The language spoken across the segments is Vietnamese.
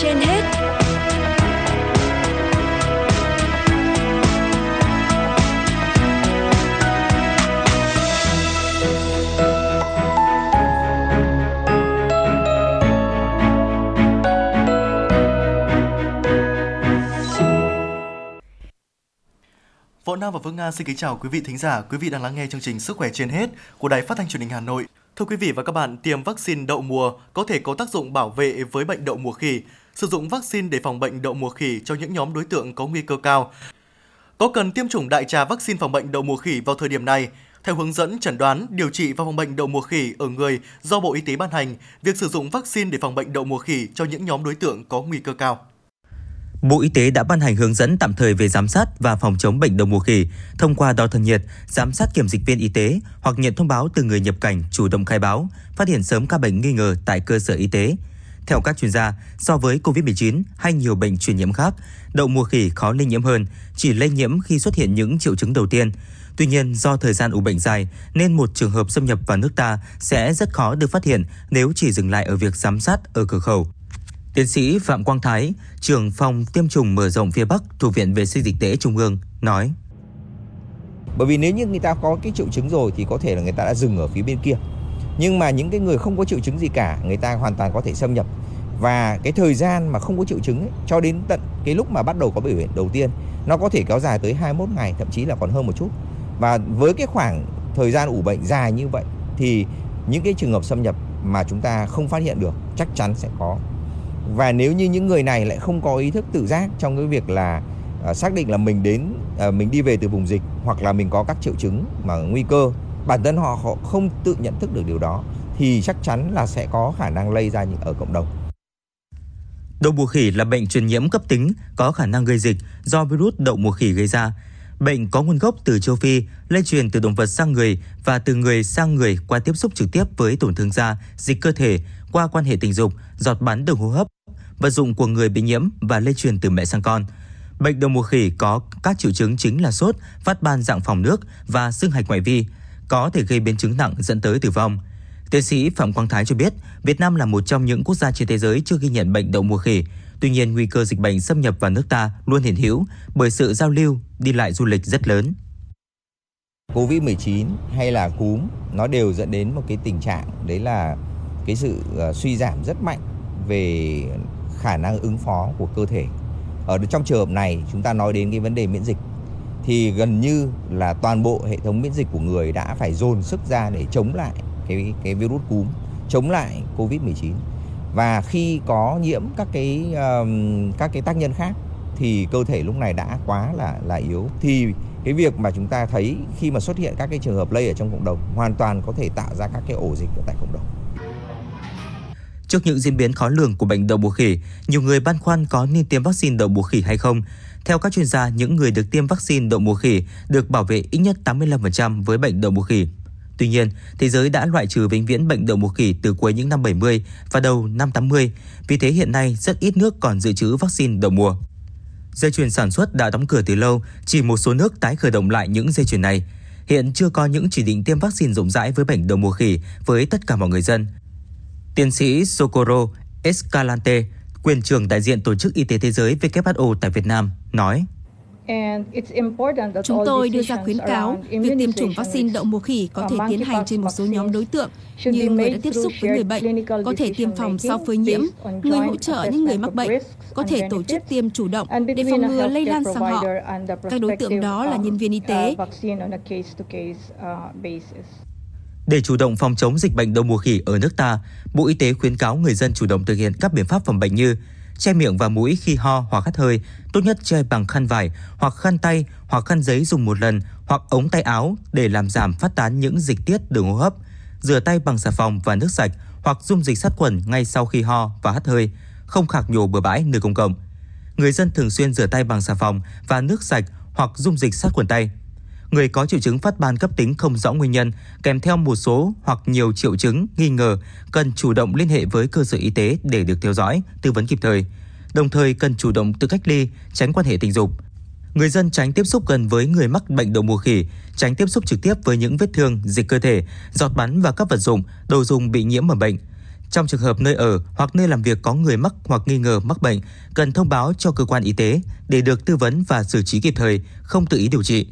trên hết. Võ Nam và Vương Nga xin kính chào quý vị thính giả, quý vị đang lắng nghe chương trình Sức khỏe trên hết của Đài Phát thanh Truyền hình Hà Nội. Thưa quý vị và các bạn, tiêm vaccine đậu mùa có thể có tác dụng bảo vệ với bệnh đậu mùa khỉ. Sử dụng vaccine để phòng bệnh đậu mùa khỉ cho những nhóm đối tượng có nguy cơ cao. Có cần tiêm chủng đại trà vaccine phòng bệnh đậu mùa khỉ vào thời điểm này? Theo hướng dẫn chẩn đoán, điều trị và phòng bệnh đậu mùa khỉ ở người do Bộ Y tế ban hành, việc sử dụng vaccine để phòng bệnh đậu mùa khỉ cho những nhóm đối tượng có nguy cơ cao. Bộ Y tế đã ban hành hướng dẫn tạm thời về giám sát và phòng chống bệnh đậu mùa khỉ thông qua đo thân nhiệt, giám sát kiểm dịch viên y tế hoặc nhận thông báo từ người nhập cảnh chủ động khai báo, phát hiện sớm ca bệnh nghi ngờ tại cơ sở y tế. Theo các chuyên gia, so với COVID-19 hay nhiều bệnh truyền nhiễm khác, đậu mùa khỉ khó lây nhiễm hơn, chỉ lây nhiễm khi xuất hiện những triệu chứng đầu tiên. Tuy nhiên, do thời gian ủ bệnh dài nên một trường hợp xâm nhập vào nước ta sẽ rất khó được phát hiện nếu chỉ dừng lại ở việc giám sát ở cửa khẩu. Tiến sĩ Phạm Quang Thái, trưởng phòng tiêm chủng mở rộng phía Bắc thuộc Viện Về Sinh Dịch tễ Trung ương nói: Bởi vì nếu như người ta có cái triệu chứng rồi thì có thể là người ta đã dừng ở phía bên kia. Nhưng mà những cái người không có triệu chứng gì cả, người ta hoàn toàn có thể xâm nhập. Và cái thời gian mà không có triệu chứng ấy, cho đến tận cái lúc mà bắt đầu có biểu hiện đầu tiên, nó có thể kéo dài tới 21 ngày, thậm chí là còn hơn một chút. Và với cái khoảng thời gian ủ bệnh dài như vậy thì những cái trường hợp xâm nhập mà chúng ta không phát hiện được chắc chắn sẽ có. Và nếu như những người này lại không có ý thức tự giác trong cái việc là xác định là mình đi về từ vùng dịch hoặc là mình có các triệu chứng mà nguy cơ, bản thân họ không tự nhận thức được điều đó thì chắc chắn là sẽ có khả năng lây ra ở cộng đồng. Đậu mùa khỉ là bệnh truyền nhiễm cấp tính có khả năng gây dịch do virus đậu mùa khỉ gây ra. Bệnh có nguồn gốc từ châu Phi, lây truyền từ động vật sang người và từ người sang người qua tiếp xúc trực tiếp với tổn thương da, dịch cơ thể, qua quan hệ tình dục, giọt bắn đường hô hấp, vật dụng của người bị nhiễm và lây truyền từ mẹ sang con. Bệnh đậu mùa khỉ có các triệu chứng chính là sốt, phát ban dạng phòng nước và sưng hạch ngoại vi, có thể gây biến chứng nặng dẫn tới tử vong. Tiến sĩ Phạm Quang Thái cho biết, Việt Nam là một trong những quốc gia trên thế giới chưa ghi nhận bệnh đậu mùa khỉ. Tuy nhiên, nguy cơ dịch bệnh xâm nhập vào nước ta luôn hiện hữu bởi sự giao lưu, đi lại du lịch rất lớn. Covid-19 hay là cúm nó đều dẫn đến một cái tình trạng đấy là cái sự suy giảm rất mạnh về khả năng ứng phó của cơ thể. Ở trong trường hợp này chúng ta nói đến cái vấn đề miễn dịch thì gần như là toàn bộ hệ thống miễn dịch của người đã phải dồn sức ra để chống lại cái virus cúm, chống lại Covid-19. Và khi có nhiễm các cái tác nhân khác thì cơ thể lúc này đã quá là yếu. Thì cái việc mà chúng ta thấy khi mà xuất hiện các cái trường hợp lây ở trong cộng đồng hoàn toàn có thể tạo ra các cái ổ dịch ở tại cộng đồng. Trước những diễn biến khó lường của bệnh đậu mùa khỉ, nhiều người băn khoăn có nên tiêm vaccine đậu mùa khỉ hay không. Theo các chuyên gia, những người được tiêm vaccine đậu mùa khỉ được bảo vệ ít nhất 85% với bệnh đậu mùa khỉ. Tuy nhiên, thế giới đã loại trừ vĩnh viễn bệnh đậu mùa khỉ từ cuối những năm 70 và đầu năm 80. Vì thế hiện nay rất ít nước còn dự trữ vaccine đậu mùa. Dây chuyền sản xuất đã đóng cửa từ lâu, chỉ một số nước tái khởi động lại những dây chuyền này. Hiện chưa có những chỉ định tiêm vaccine rộng rãi với bệnh đậu mùa khỉ với tất cả mọi người dân. Tiến sĩ Socorro Escalante, quyền trưởng đại diện Tổ chức Y tế Thế giới WHO tại Việt Nam, nói: Chúng tôi đưa ra khuyến cáo việc tiêm chủng vaccine đậu mùa khỉ có thể tiến hành trên một số nhóm đối tượng như người đã tiếp xúc với người bệnh, có thể tiêm phòng sau phơi nhiễm, người hỗ trợ những người mắc bệnh, có thể tổ chức tiêm chủ động để phòng ngừa lây lan sang họ. Các đối tượng đó là nhân viên y tế. Để chủ động phòng chống dịch bệnh đậu mùa khỉ ở nước ta, Bộ Y tế khuyến cáo người dân chủ động thực hiện các biện pháp phòng bệnh như che miệng và mũi khi ho hoặc hắt hơi, tốt nhất che bằng khăn vải hoặc khăn tay hoặc khăn giấy dùng một lần hoặc ống tay áo để làm giảm phát tán những dịch tiết đường hô hấp, rửa tay bằng xà phòng và nước sạch hoặc dung dịch sát khuẩn ngay sau khi ho và hắt hơi, không khạc nhổ bừa bãi nơi công cộng. Người dân thường xuyên rửa tay bằng xà phòng và nước sạch hoặc dung dịch sát khuẩn tay. Người có triệu chứng phát ban cấp tính không rõ nguyên nhân, kèm theo một số hoặc nhiều triệu chứng nghi ngờ, cần chủ động liên hệ với cơ sở y tế để được theo dõi, tư vấn kịp thời. Đồng thời cần chủ động tự cách ly, tránh quan hệ tình dục. Người dân tránh tiếp xúc gần với người mắc bệnh đậu mùa khỉ, tránh tiếp xúc trực tiếp với những vết thương, dịch cơ thể, giọt bắn và các vật dụng, đồ dùng bị nhiễm mầm bệnh. Trong trường hợp nơi ở hoặc nơi làm việc có người mắc hoặc nghi ngờ mắc bệnh, cần thông báo cho cơ quan y tế để được tư vấn và xử trí kịp thời, không tự ý điều trị.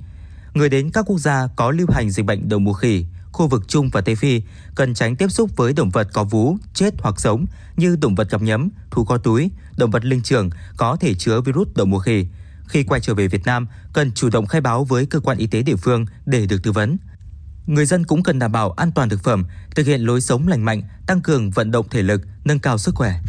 Người đến các quốc gia có lưu hành dịch bệnh đậu mùa khỉ, khu vực Trung và Tây Phi cần tránh tiếp xúc với động vật có vú, chết hoặc sống như động vật gặm nhấm, thú có túi, động vật linh trưởng có thể chứa virus đậu mùa khỉ. Khi quay trở về Việt Nam, cần chủ động khai báo với cơ quan y tế địa phương để được tư vấn. Người dân cũng cần đảm bảo an toàn thực phẩm, thực hiện lối sống lành mạnh, tăng cường vận động thể lực, nâng cao sức khỏe.